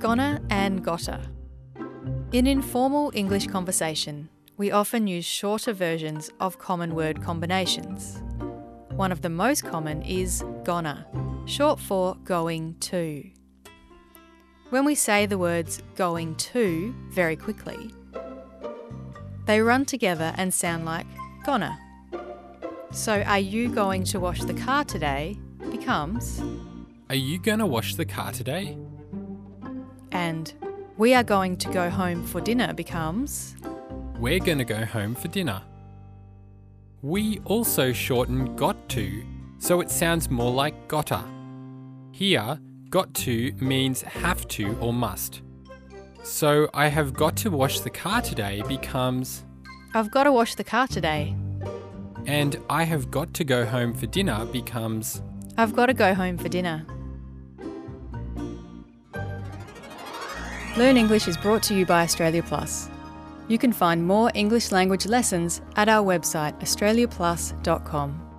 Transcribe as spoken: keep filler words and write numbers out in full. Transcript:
Gonna and gotta. In informal English conversation, we often use shorter versions of common word combinations. One of the most common is gonna, short for going to. When we say the words going to very quickly, they run together and sound like gonna. So, are you going to wash the car today? Becomes, are you gonna wash the car today? And we are going to go home for dinner becomes, we're gonna go home for dinner. We also shorten got to, so it sounds more like gotta. Here, got to means have to or must. So, I have got to wash the car today becomes, I've got to wash the car today. And I have got to go home for dinner becomes, I've got to go home for dinner. Learn English is brought to you by Australia Plus. You can find more English language lessons at our website australia plus dot com.